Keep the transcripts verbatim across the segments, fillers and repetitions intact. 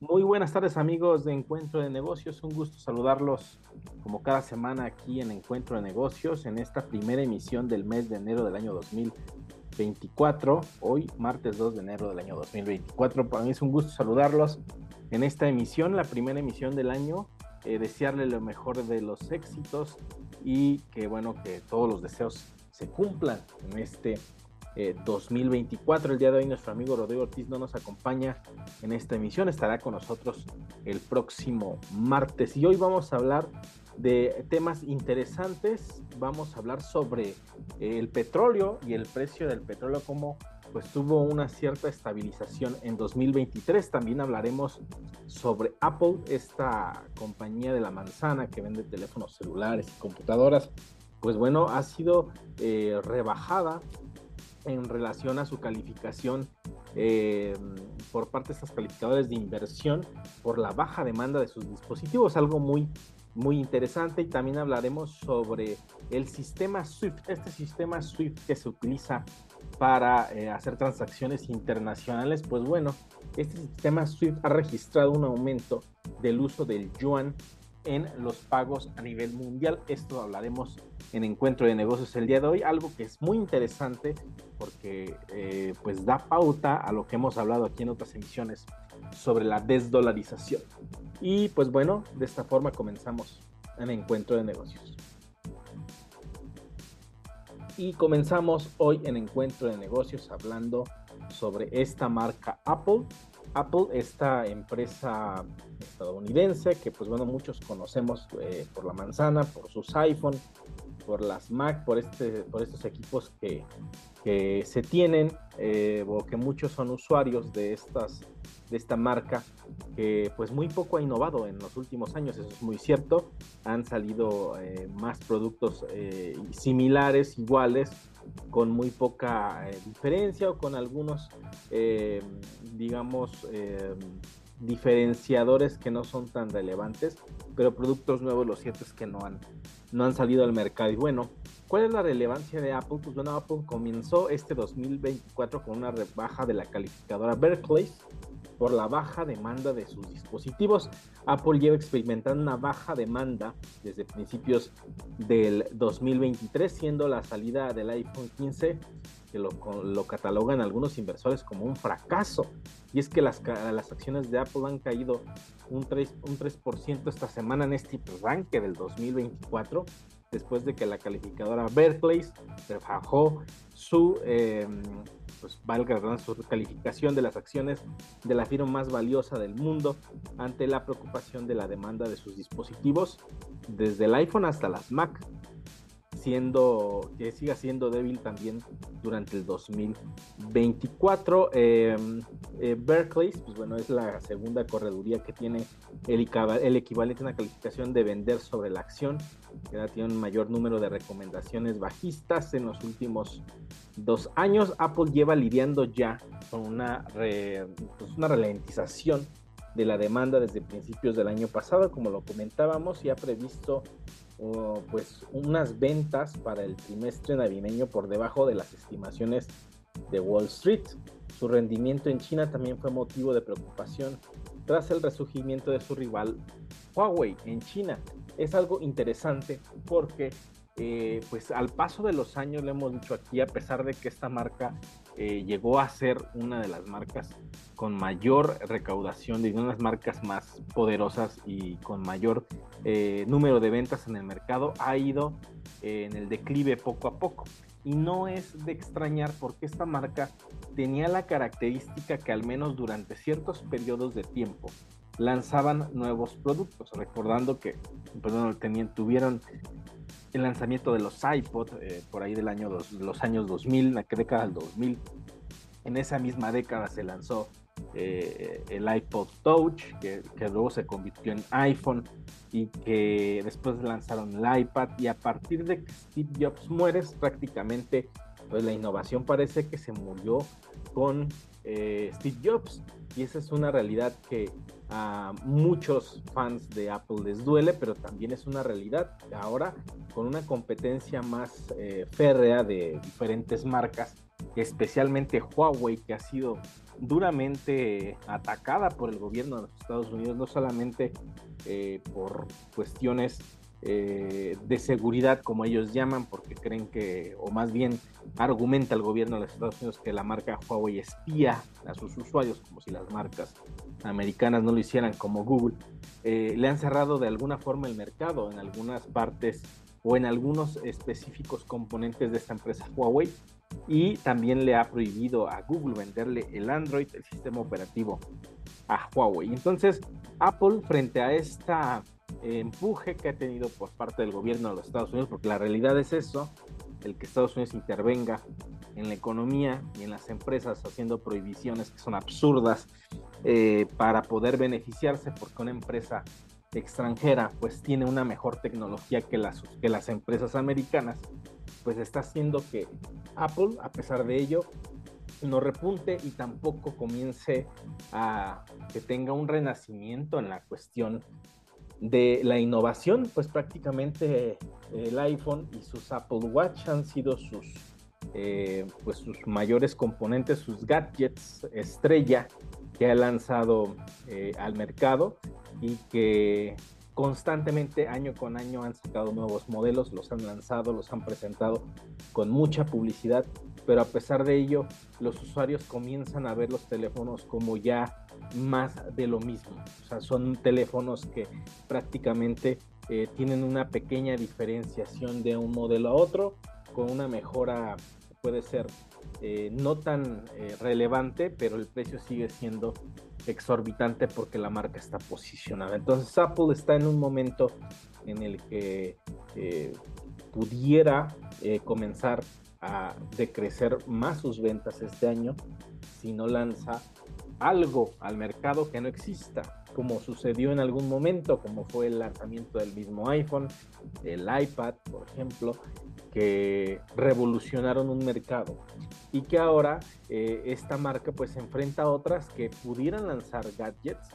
Muy buenas tardes, amigos de Encuentro de Negocios. Un gusto saludarlos como cada semana aquí en Encuentro de Negocios en esta primera emisión del mes de enero del año dos mil veinticuatro. Hoy, martes dos de enero del año dos mil veinticuatro. Para mí es un gusto saludarlos en esta emisión, la primera emisión del año. Eh, desearle lo mejor de los éxitos y que, bueno, que todos los deseos se cumplan en este eh, dos mil veinticuatro. El día de hoy nuestro amigo Rodrigo Ortiz no nos acompaña en esta emisión, estará con nosotros el próximo martes. Y hoy vamos a hablar de temas interesantes, vamos a hablar sobre eh, el petróleo y el precio del petróleo, como pues tuvo una cierta estabilización en dos mil veintitrés. También hablaremos sobre Apple, esta compañía de la manzana que vende teléfonos celulares y computadoras. Pues bueno, ha sido eh, rebajada en relación a su calificación eh, por parte de estas calificadoras de inversión por la baja demanda de sus dispositivos, algo muy, muy interesante. Y también hablaremos sobre el sistema SWIFT, este sistema SWIFT que se utiliza para eh, hacer transacciones internacionales. Pues bueno, este sistema SWIFT ha registrado un aumento del uso del yuan en los pagos a nivel mundial. Esto hablaremos en Encuentro de Negocios el día de hoy, algo que es muy interesante porque eh, pues da pauta a lo que hemos hablado aquí en otras emisiones sobre la desdolarización. Y pues bueno, de esta forma comenzamos en Encuentro de Negocios. Y comenzamos hoy en Encuentro de Negocios hablando sobre esta marca Apple. Apple, esta empresa estadounidense que, pues bueno, muchos conocemos eh, por la manzana, por sus iPhone, por las Mac, por, este, por estos equipos que, que se tienen, eh, o que muchos son usuarios de, estas, de esta marca, que pues muy poco ha innovado en los últimos años, eso es muy cierto. Han salido eh, más productos eh, similares, iguales, con muy poca eh, diferencia, o con algunos, eh, digamos, eh, diferenciadores que no son tan relevantes, pero productos nuevos, lo cierto es que no han, no han salido al mercado. Y bueno, ¿cuál es la relevancia de Apple? Pues bueno, Apple comenzó este dos mil veinticuatro con una rebaja de la calificadora Barclays por la baja demanda de sus dispositivos. Apple lleva experimentando una baja demanda desde principios del dos mil veintitrés, siendo la salida del iPhone quince, que lo, lo catalogan algunos inversores como un fracaso. Y es que las, las acciones de Apple han caído un tres por ciento esta semana en este arranque del dos mil veinticuatro, después de que la calificadora Barclays rebajó su, eh, pues valga, ¿verdad?, su calificación de las acciones de la firma más valiosa del mundo ante la preocupación de la demanda de sus dispositivos, desde el iPhone hasta las Mac, siendo que siga siendo débil también durante el dos mil veinticuatro. Eh, eh, Barclays, pues bueno, es la segunda correduría que tiene el, el equivalente a una calificación de vender sobre la acción, que ya tiene un mayor número de recomendaciones bajistas en los últimos dos años. Apple lleva lidiando ya con una, re, pues una ralentización de la demanda desde principios del año pasado, como lo comentábamos, y ha previsto Uh, pues unas ventas para el trimestre navideño por debajo de las estimaciones de Wall Street. Su rendimiento en China también fue motivo de preocupación tras el resurgimiento de su rival Huawei en China. Es algo interesante porque eh, pues al paso de los años, le hemos dicho aquí, a pesar de que esta marca eh, llegó a ser una de las marcas con mayor recaudación, de unas marcas más poderosas y con mayor eh, número de ventas en el mercado, ha ido eh, en el declive poco a poco. Y no es de extrañar, porque esta marca tenía la característica que al menos durante ciertos periodos de tiempo lanzaban nuevos productos, recordando que perdón, tenían, tuvieron el lanzamiento de los iPod eh, por ahí del año dos, los años dos mil, la década del dos mil. En esa misma década se lanzó Eh, el iPod Touch, que, que luego se convirtió en iPhone, y que después lanzaron el iPad. Y a partir de que Steve Jobs muere, prácticamente pues la innovación parece que se murió con eh, Steve Jobs, y esa es una realidad que a muchos fans de Apple les duele, pero también es una realidad ahora con una competencia más eh, férrea de diferentes marcas, especialmente Huawei, que ha sido duramente atacada por el gobierno de los Estados Unidos, no solamente eh, por cuestiones eh, de seguridad, como ellos llaman, porque creen que, o más bien argumenta el gobierno de los Estados Unidos que la marca Huawei espía a sus usuarios, como si las marcas americanas no lo hicieran, como Google. Eh, le han cerrado de alguna forma el mercado en algunas partes o en algunos específicos componentes de esta empresa Huawei, y también le ha prohibido a Google venderle el Android, el sistema operativo, a Huawei. Entonces, Apple, frente a este eh, empuje que ha tenido por parte del gobierno de los Estados Unidos, porque la realidad es eso, el que Estados Unidos intervenga en la economía y en las empresas haciendo prohibiciones que son absurdas eh, para poder beneficiarse, porque una empresa extranjera pues tiene una mejor tecnología que las, que las empresas americanas, pues está haciendo que Apple, a pesar de ello, no repunte y tampoco comience a que tenga un renacimiento en la cuestión de la innovación. Pues prácticamente el iPhone y sus Apple Watch han sido sus, eh, pues sus mayores componentes, sus gadgets estrella que ha lanzado eh, al mercado, y que constantemente, año con año, han sacado nuevos modelos, los han lanzado, los han presentado con mucha publicidad, pero a pesar de ello, los usuarios comienzan a ver los teléfonos como ya más de lo mismo. O sea, son teléfonos que prácticamente eh, tienen una pequeña diferenciación de un modelo a otro, con una mejora que puede ser eh, no tan eh, relevante, pero el precio sigue siendo exorbitante porque la marca está posicionada. Entonces Apple está en un momento en el que eh, pudiera eh, comenzar a decrecer más sus ventas este año si no lanza algo al mercado que no exista, como sucedió en algún momento, como fue el lanzamiento del mismo iPhone, el iPad, por ejemplo, que revolucionaron un mercado, y que ahora eh, esta marca pues enfrenta a otras que pudieran lanzar gadgets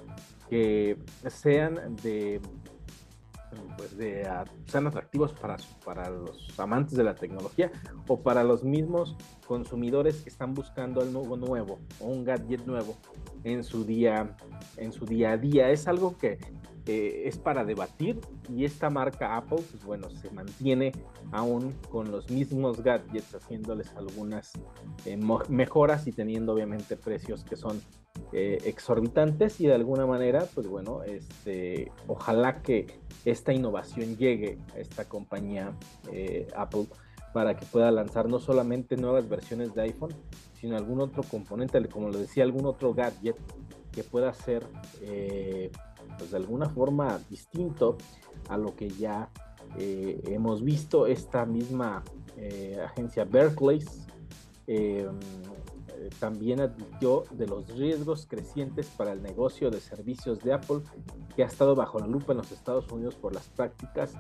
que sean de, pues de a, sean atractivos para, para los amantes de la tecnología, o para los mismos consumidores que están buscando algo nuevo o un gadget nuevo en su día, en su día a día. Es algo que eh, es para debatir, y esta marca Apple, pues bueno, se mantiene aún con los mismos gadgets, haciéndoles algunas eh, mo- mejoras y teniendo obviamente precios que son eh, exorbitantes, y de alguna manera, pues bueno, este, ojalá que esta innovación llegue a esta compañía eh, Apple, para que pueda lanzar no solamente nuevas versiones de iPhone, sino algún otro componente, como lo decía, algún otro gadget que pueda ser eh, pues de alguna forma distinto a lo que ya eh, hemos visto. Esta misma eh, agencia Barclays eh, también advirtió de los riesgos crecientes para el negocio de servicios de Apple, que ha estado bajo la lupa en los Estados Unidos por las prácticas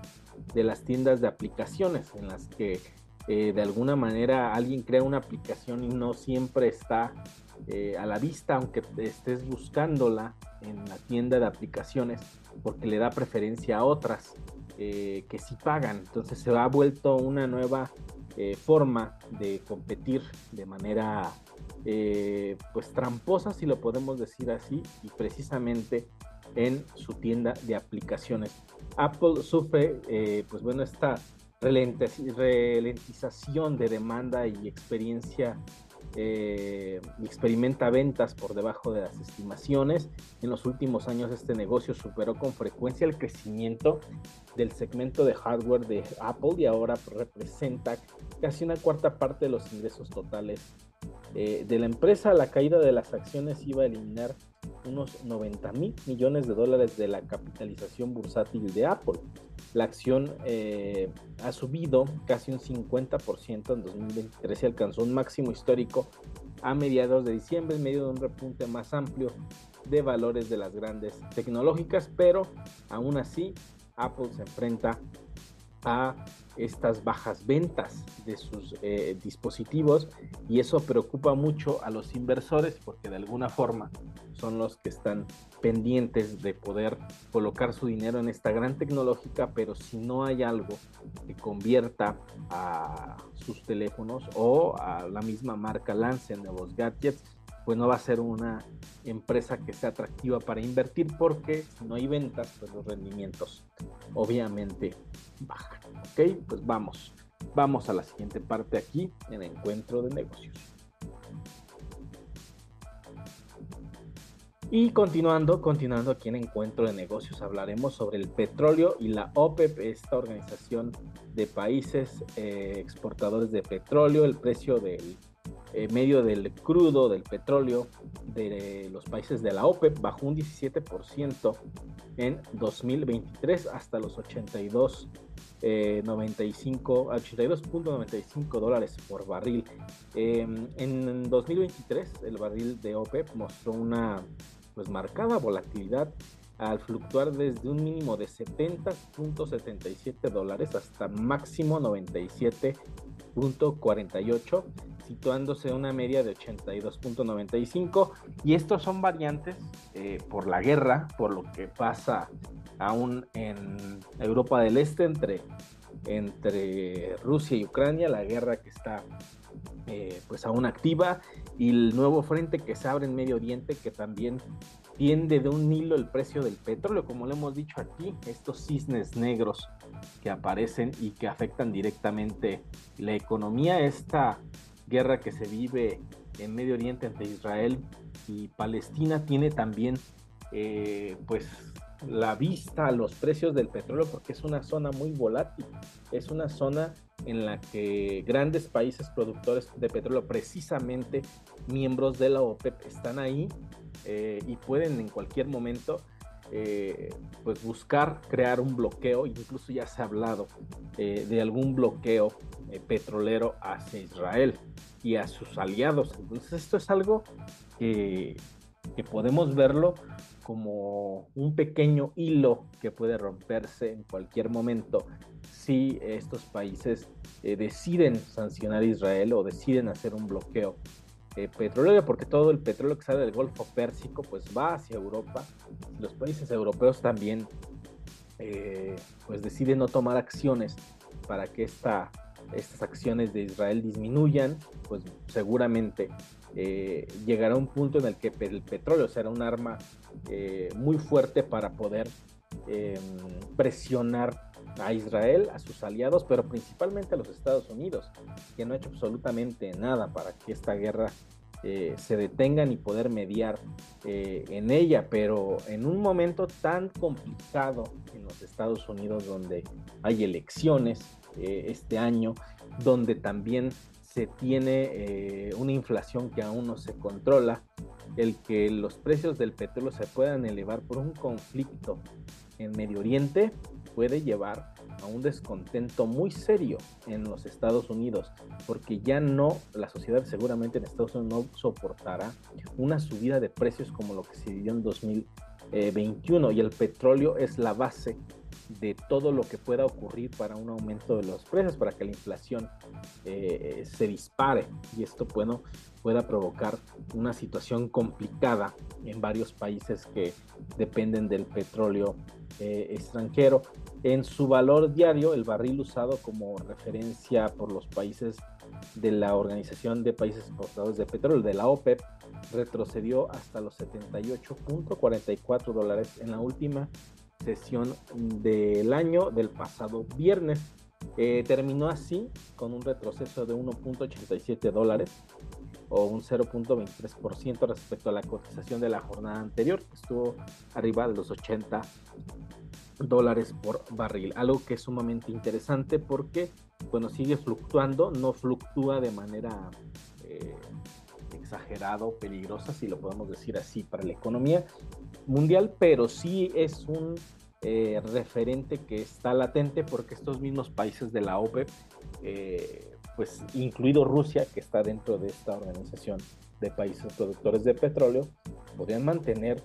de las tiendas de aplicaciones, en las que eh, de alguna manera alguien crea una aplicación y no siempre está eh, a la vista, aunque estés buscándola en la tienda de aplicaciones, porque le da preferencia a otras eh, que sí pagan. Entonces se ha vuelto una nueva eh, forma de competir de manera Eh, pues tramposa, si lo podemos decir así, y precisamente en su tienda de aplicaciones. Apple sufre eh, pues bueno, esta relentiz- ralentización de demanda y experiencia eh, experimenta ventas por debajo de las estimaciones. En los últimos años este negocio superó con frecuencia el crecimiento del segmento de hardware de Apple, y ahora representa casi una cuarta parte de los ingresos totales Eh, de la empresa. La caída de las acciones iba a eliminar unos noventa mil millones de dólares de la capitalización bursátil de Apple. La acción eh, ha subido casi un cincuenta por ciento en dos mil veintitrés y alcanzó un máximo histórico a mediados de diciembre, en medio de un repunte más amplio de valores de las grandes tecnológicas. Pero aún así Apple se enfrenta a estas bajas ventas de sus eh, dispositivos, y eso preocupa mucho a los inversores porque de alguna forma son los que están pendientes de poder colocar su dinero en esta gran tecnológica, pero si no hay algo que convierta a sus teléfonos o a la misma marca lance nuevos gadgets, pues no va a ser una empresa que sea atractiva para invertir, porque si no hay ventas, pues los rendimientos obviamente bajan. Ok, pues vamos, vamos a la siguiente parte aquí en Encuentro de Negocios. Y continuando, continuando aquí en Encuentro de Negocios, hablaremos sobre el petróleo y la OPEP, esta organización de países eh, exportadores de petróleo, el precio del Eh, medio del crudo, del petróleo de eh, los países de la OPEP bajó un diecisiete por ciento en dos mil veintitrés hasta los ochenta y dos punto noventa y cinco dólares por barril. Eh, en dos mil veintitrés el barril de OPEP mostró una pues marcada volatilidad al fluctuar desde un mínimo de setenta punto setenta y siete dólares hasta máximo noventa y siete punto cuarenta y ocho, situándose en una media de ochenta y dos punto noventa y cinco, y estos son variantes eh, por la guerra, por lo que pasa aún en Europa del Este entre, entre Rusia y Ucrania, la guerra que está eh, pues aún activa, y el nuevo frente que se abre en Medio Oriente, que también tiende de un hilo el precio del petróleo, como lo hemos dicho aquí, estos cisnes negros que aparecen y que afectan directamente la economía. Esta guerra que se vive en Medio Oriente entre Israel y Palestina tiene también eh, pues la vista a los precios del petróleo, porque es una zona muy volátil, es una zona en la que grandes países productores de petróleo, precisamente miembros de la OPEP, están ahí eh, y pueden en cualquier momento eh, pues buscar crear un bloqueo. Incluso ya se ha hablado eh, de algún bloqueo eh, petrolero hacia Israel y a sus aliados. Entonces esto es algo que, que podemos verlo como un pequeño hilo que puede romperse en cualquier momento si estos países eh, deciden sancionar a Israel o deciden hacer un bloqueo eh, petrolero, porque todo el petróleo que sale del Golfo Pérsico pues va hacia Europa. Los países europeos también eh, pues deciden no tomar acciones para que esta, estas acciones de Israel disminuyan, pues seguramente Eh, llegará un punto en el que el petróleo será un arma eh, muy fuerte para poder eh, presionar a Israel, a sus aliados, pero principalmente a los Estados Unidos, que no ha hecho absolutamente nada para que esta guerra eh, se detenga ni poder mediar eh, en ella. Pero en un momento tan complicado en los Estados Unidos, donde hay elecciones eh, este año, donde también se tiene eh, una inflación que aún no se controla, el que los precios del petróleo se puedan elevar por un conflicto en Medio Oriente puede llevar a un descontento muy serio en los Estados Unidos, porque ya no, la sociedad seguramente en Estados Unidos no soportará una subida de precios como lo que se vivió en dos mil veintiuno, y el petróleo es la base de todo lo que pueda ocurrir para un aumento de los precios, para que la inflación eh, se dispare, y esto bueno, pueda provocar una situación complicada en varios países que dependen del petróleo eh, extranjero. En su valor diario, el barril usado como referencia por los países de la Organización de Países Exportadores de Petróleo, de la OPEP, retrocedió hasta los setenta y ocho punto cuarenta y cuatro dólares en la última sesión del año del pasado viernes. Eh, terminó así con un retroceso de uno punto ochenta y siete dólares o un cero punto veintitrés por ciento respecto a la cotización de la jornada anterior, que estuvo arriba de los ochenta dólares por barril, algo que es sumamente interesante porque bueno, sigue fluctuando, no fluctúa de manera eh, exagerada o peligrosa, si lo podemos decir así, para la economía mundial, pero sí es un eh, referente que está latente, porque estos mismos países de la OPEP, eh, pues incluido Rusia, que está dentro de esta organización de países productores de petróleo, podrían mantener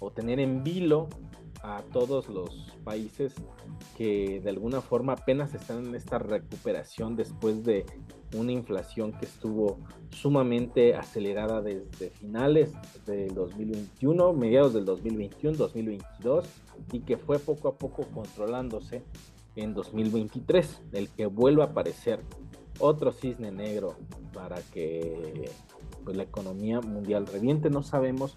o tener en vilo a todos los países que de alguna forma apenas están en esta recuperación después de una inflación que estuvo sumamente acelerada desde finales del dos mil veintiuno, mediados del dos mil veintiuno, dos mil veintidós, y que fue poco a poco controlándose en dos mil veintitrés, el que vuelva a aparecer otro cisne negro para que pues, la economía mundial reviente. No sabemos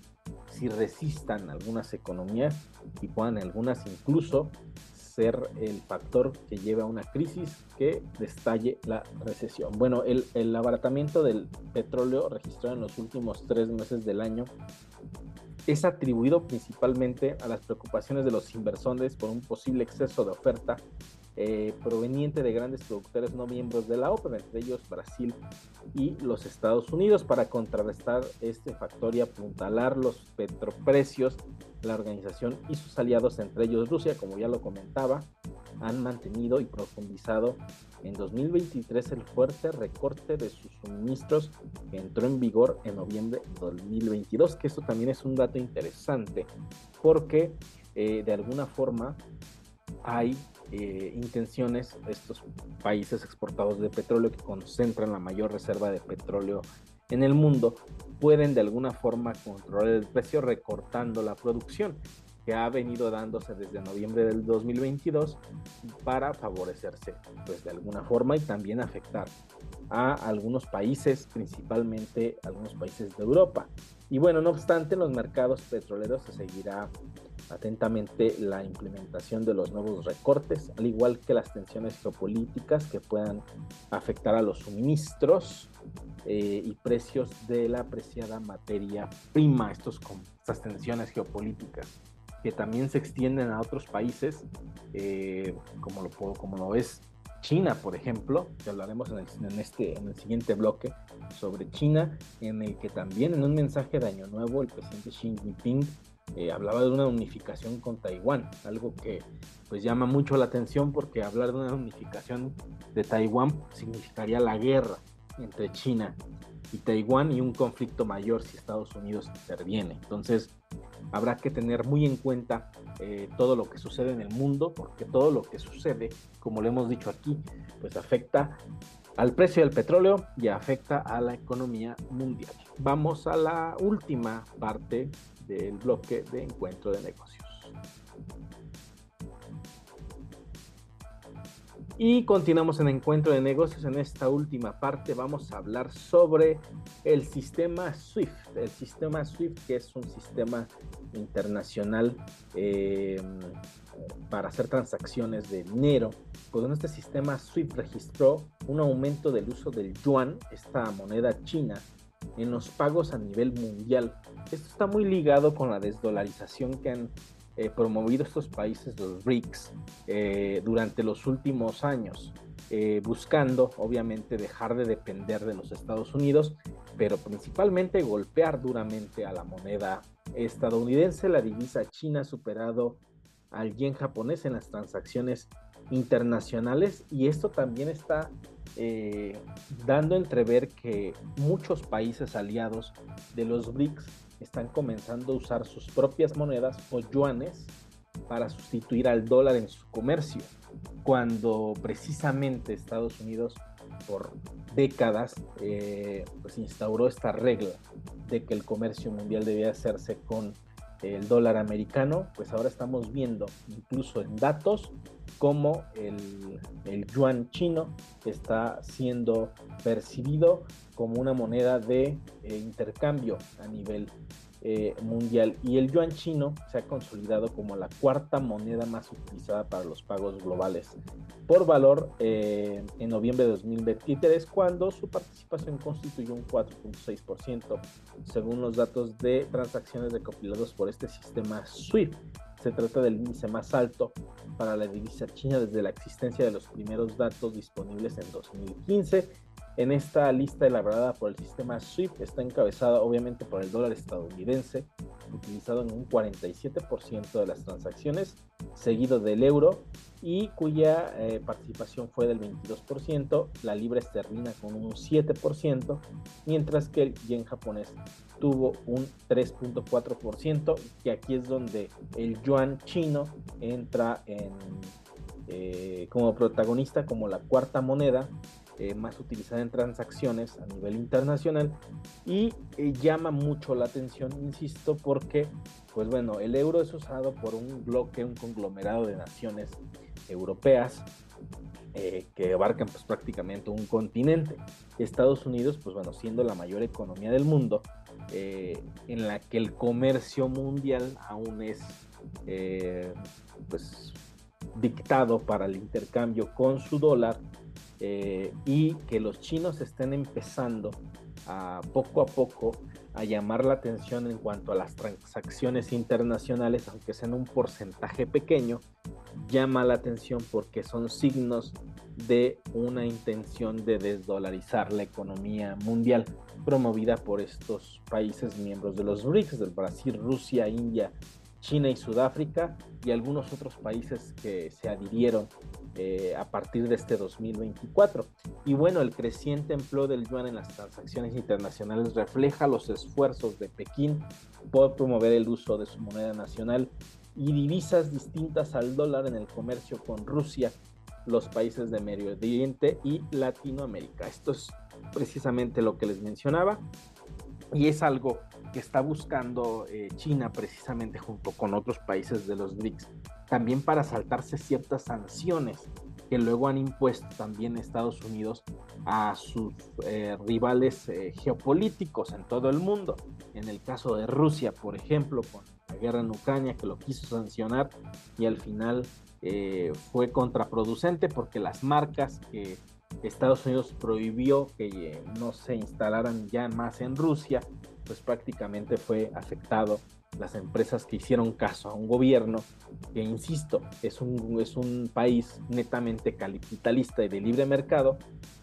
si resistan algunas economías y puedan algunas incluso ser el factor que lleve a una crisis que destalle la recesión. Bueno, el, el abaratamiento del petróleo registrado en los últimos tres meses del año es atribuido principalmente a las preocupaciones de los inversores por un posible exceso de oferta Eh, proveniente de grandes productores no miembros de la OPEP, entre ellos Brasil y los Estados Unidos. Para contrarrestar este factor y apuntalar los petroprecios, la organización y sus aliados, entre ellos Rusia, como ya lo comentaba, han mantenido y profundizado en dos mil veintitrés el fuerte recorte de sus suministros que entró en vigor en noviembre de dos mil veintidós, que esto también es un dato interesante porque eh, de alguna forma hay Eh, intenciones de estos países exportadores de petróleo que concentran la mayor reserva de petróleo en el mundo, pueden de alguna forma controlar el precio recortando la producción que ha venido dándose desde noviembre del dos mil veintidós para favorecerse pues de alguna forma y también afectar a algunos países, principalmente algunos países de Europa. Y bueno, no obstante, en los mercados petroleros se seguirá atentamente la implementación de los nuevos recortes, al igual que las tensiones geopolíticas que puedan afectar a los suministros eh, y precios de la preciada materia prima, estos, estas tensiones geopolíticas que también se extienden a otros países, eh, como, lo, como lo es China, por ejemplo, que hablaremos en el, en, este, en el siguiente bloque sobre China, en el que también en un mensaje de Año Nuevo el presidente Xi Jinping Eh, hablaba de una unificación con Taiwán, algo que pues llama mucho la atención porque hablar de una unificación de Taiwán significaría la guerra entre China y Taiwán y un conflicto mayor si Estados Unidos interviene. Entonces habrá que tener muy en cuenta eh, todo lo que sucede en el mundo, porque todo lo que sucede, como lo hemos dicho aquí, pues afecta al precio del petróleo y afecta a la economía mundial. Vamos a la última parte del bloque de Encuentro de Negocios. Y continuamos en Encuentro de Negocios. En esta última parte vamos a hablar sobre el sistema SWIFT. El sistema SWIFT, que es un sistema internacional eh, para hacer transacciones de dinero. Pues en este sistema SWIFT registró un aumento del uso del yuan, esta moneda china, en los pagos a nivel mundial. Esto está muy ligado con la desdolarización que han Eh, promovido estos países, los BRICS, eh, durante los últimos años, eh, buscando obviamente dejar de depender de los Estados Unidos, pero principalmente golpear duramente a la moneda estadounidense. La divisa china ha superado al yen japonés en las transacciones internacionales, y esto también está eh, dando entrever que muchos países aliados de los BRICS están comenzando a usar sus propias monedas o yuanes para sustituir al dólar en su comercio, cuando precisamente Estados Unidos por décadas eh, pues instauró esta regla de que el comercio mundial debía hacerse con el dólar americano. Pues ahora estamos viendo incluso en datos cómo el, el yuan chino está siendo percibido como una moneda de eh, intercambio a nivel eh, mundial, y el yuan chino se ha consolidado como la cuarta moneda más utilizada para los pagos globales por valor eh, en noviembre de dos mil veintitrés, cuando su participación constituyó un cuatro punto seis por ciento según los datos de transacciones recopilados por este sistema SWIFT. Se trata del índice más alto para la divisa china desde la existencia de los primeros datos disponibles en dos mil quince. En esta lista elaborada por el sistema SWIFT está encabezada obviamente por el dólar estadounidense, utilizado en un cuarenta y siete por ciento de las transacciones, seguido del euro y cuya eh, participación fue del veintidós por ciento, la libra esterlina con un siete por ciento, mientras que el yen japonés tuvo un tres punto cuatro por ciento, que aquí es donde el yuan chino entra en, eh, como protagonista, como la cuarta moneda Eh, más utilizada en transacciones a nivel internacional, y eh, llama mucho la atención, insisto, porque pues bueno, el euro es usado por un bloque, un conglomerado de naciones europeas eh, que abarcan pues prácticamente un continente. Estados Unidos, pues bueno, siendo la mayor economía del mundo, eh, en la que el comercio mundial aún es eh, pues dictado para el intercambio con su dólar, Eh, y que los chinos estén empezando a poco a poco a llamar la atención en cuanto a las transacciones internacionales, aunque sean un porcentaje pequeño, llama la atención porque son signos de una intención de desdolarizar la economía mundial promovida por estos países miembros de los BRICS, del Brasil, Rusia, India, China y Sudáfrica, y algunos otros países que se adhirieron eh, a partir de este dos mil veinticuatro. Y bueno, el creciente empleo del yuan en las transacciones internacionales refleja los esfuerzos de Pekín por promover el uso de su moneda nacional y divisas distintas al dólar en el comercio con Rusia, los países de Medio Oriente y Latinoamérica. Esto es precisamente lo que les mencionaba, y es algo que está buscando eh, China precisamente junto con otros países de los BRICS, también para saltarse ciertas sanciones que luego han impuesto también Estados Unidos a sus eh, rivales eh, geopolíticos en todo el mundo. En el caso de Rusia, por ejemplo, con la guerra en Ucrania, que lo quiso sancionar y al final eh, fue contraproducente porque las marcas que Estados Unidos prohibió que eh, no se instalaran ya más en Rusia, pues prácticamente fue afectado las empresas que hicieron caso a un gobierno que, insisto, es un, es un país netamente capitalista y de libre mercado,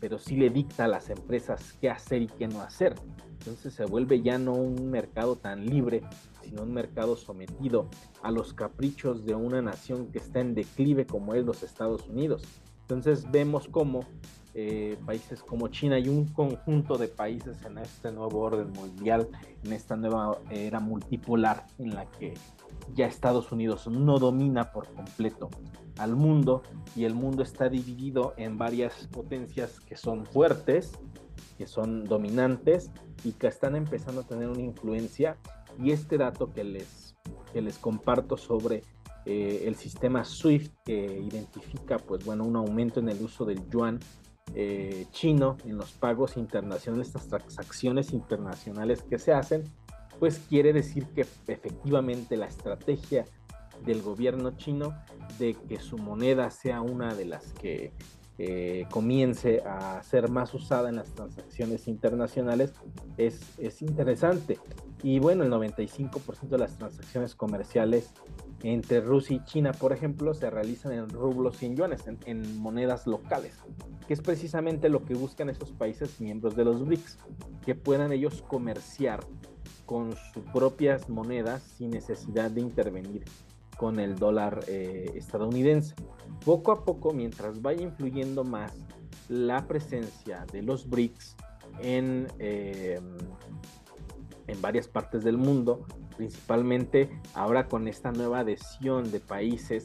pero sí le dicta a las empresas qué hacer y qué no hacer. Entonces se vuelve ya no un mercado tan libre, sino un mercado sometido a los caprichos de una nación que está en declive como es los Estados Unidos. Entonces vemos cómo Eh, países como China y un conjunto de países en este nuevo orden mundial, en esta nueva era multipolar en la que ya Estados Unidos no domina por completo al mundo, y el mundo está dividido en varias potencias que son fuertes, que son dominantes y que están empezando a tener una influencia. Y este dato que les, que les comparto sobre eh, el sistema SWIFT, que identifica pues bueno, un aumento en el uso del yuan Eh, chino en los pagos internacionales, estas transacciones internacionales que se hacen, pues quiere decir que efectivamente la estrategia del gobierno chino de que su moneda sea una de las que eh, comience a ser más usada en las transacciones internacionales es, es interesante. Y bueno, el noventa y cinco por ciento de las transacciones comerciales entre Rusia y China, por ejemplo, se realizan en rublos y en yuanes, en, en monedas locales, que es precisamente lo que buscan esos países miembros de los BRICS, que puedan ellos comerciar con sus propias monedas sin necesidad de intervenir con el dólar eh, estadounidense. Poco a poco, mientras vaya influyendo más la presencia de los BRICS en, eh, en varias partes del mundo, principalmente ahora con esta nueva adhesión de países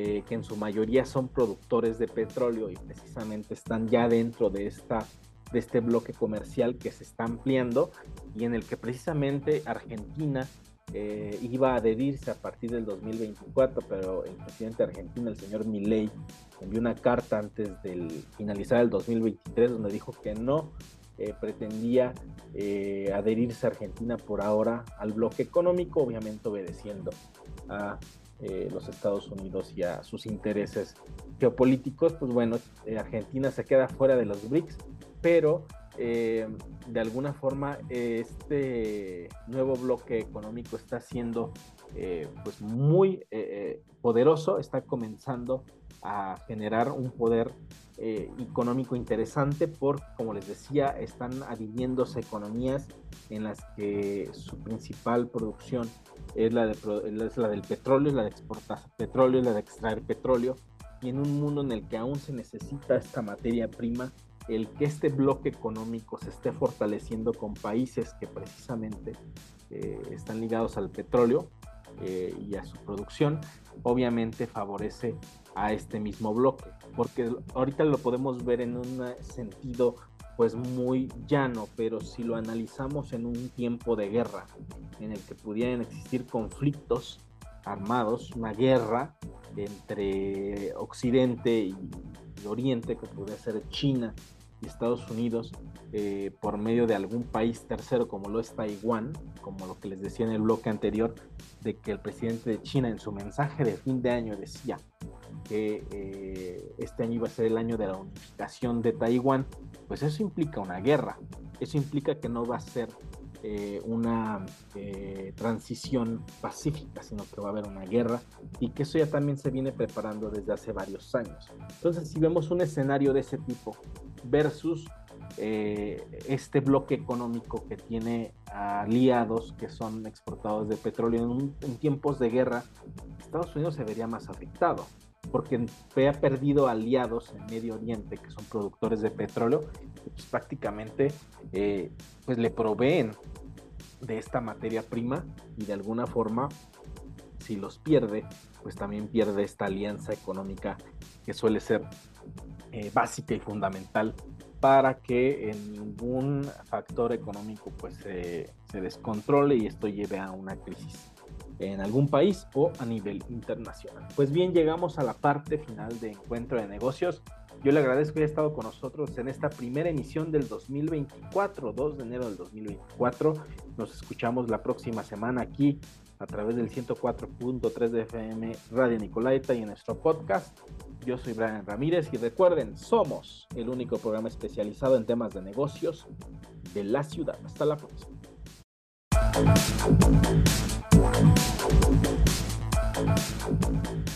eh, que en su mayoría son productores de petróleo y precisamente están ya dentro de, esta, de este bloque comercial que se está ampliando, y en el que precisamente Argentina eh, iba a adherirse a partir del dos mil veinticuatro, pero el presidente de Argentina, el señor Milei, envió una carta antes del finalizar el dos mil veintitrés donde dijo que no Eh, pretendía eh, adherirse a Argentina por ahora al bloque económico, obviamente obedeciendo a eh, los Estados Unidos y a sus intereses geopolíticos. Pues bueno, eh, Argentina se queda fuera de los BRICS, pero eh, de alguna forma este nuevo bloque económico está siendo eh, pues muy eh, poderoso, está comenzando a generar un poder eh, económico interesante porque, como les decía, están adhiriéndose economías en las que su principal producción es la, de, es la del petróleo, es la de exportar petróleo, es la de extraer petróleo, y en un mundo en el que aún se necesita esta materia prima, el que este bloque económico se esté fortaleciendo con países que precisamente eh, están ligados al petróleo eh, y a su producción, obviamente favorece a este mismo bloque, porque ahorita lo podemos ver en un sentido pues muy llano, pero si lo analizamos en un tiempo de guerra, en el que pudieran existir conflictos armados, una guerra entre Occidente y Oriente, que podría ser China y Estados Unidos, eh, por medio de algún país tercero como lo es Taiwán, como lo que les decía en el bloque anterior, de que el presidente de China en su mensaje de fin de año decía que eh, este año iba a ser el año de la unificación de Taiwán, pues eso implica una guerra, eso implica que no va a ser Eh, una eh, transición pacífica, sino que va a haber una guerra, y que eso ya también se viene preparando desde hace varios años. Entonces, si vemos un escenario de ese tipo versus eh, este bloque económico que tiene aliados que son exportadores de petróleo, en, un, en tiempos de guerra Estados Unidos se vería más afectado, porque ha perdido aliados en Medio Oriente que son productores de petróleo, que pues prácticamente eh, pues le proveen de esta materia prima, y de alguna forma, si los pierde, pues también pierde esta alianza económica que suele ser eh, básica y fundamental para que ningún factor económico pues eh, se descontrole y esto lleve a una crisis en algún país o a nivel internacional. Pues bien, llegamos a la parte final de Encuentro de Negocios. Yo le agradezco que haya estado con nosotros en esta primera emisión del dos mil veinticuatro, dos de enero del dos mil veinticuatro. Nos escuchamos la próxima semana aquí a través del ciento cuatro punto tres de F M Radio Nicolaita y en nuestro podcast. Yo soy Brian Ramírez y recuerden, somos el único programa especializado en temas de negocios de la ciudad. Hasta la próxima. We'll be right back.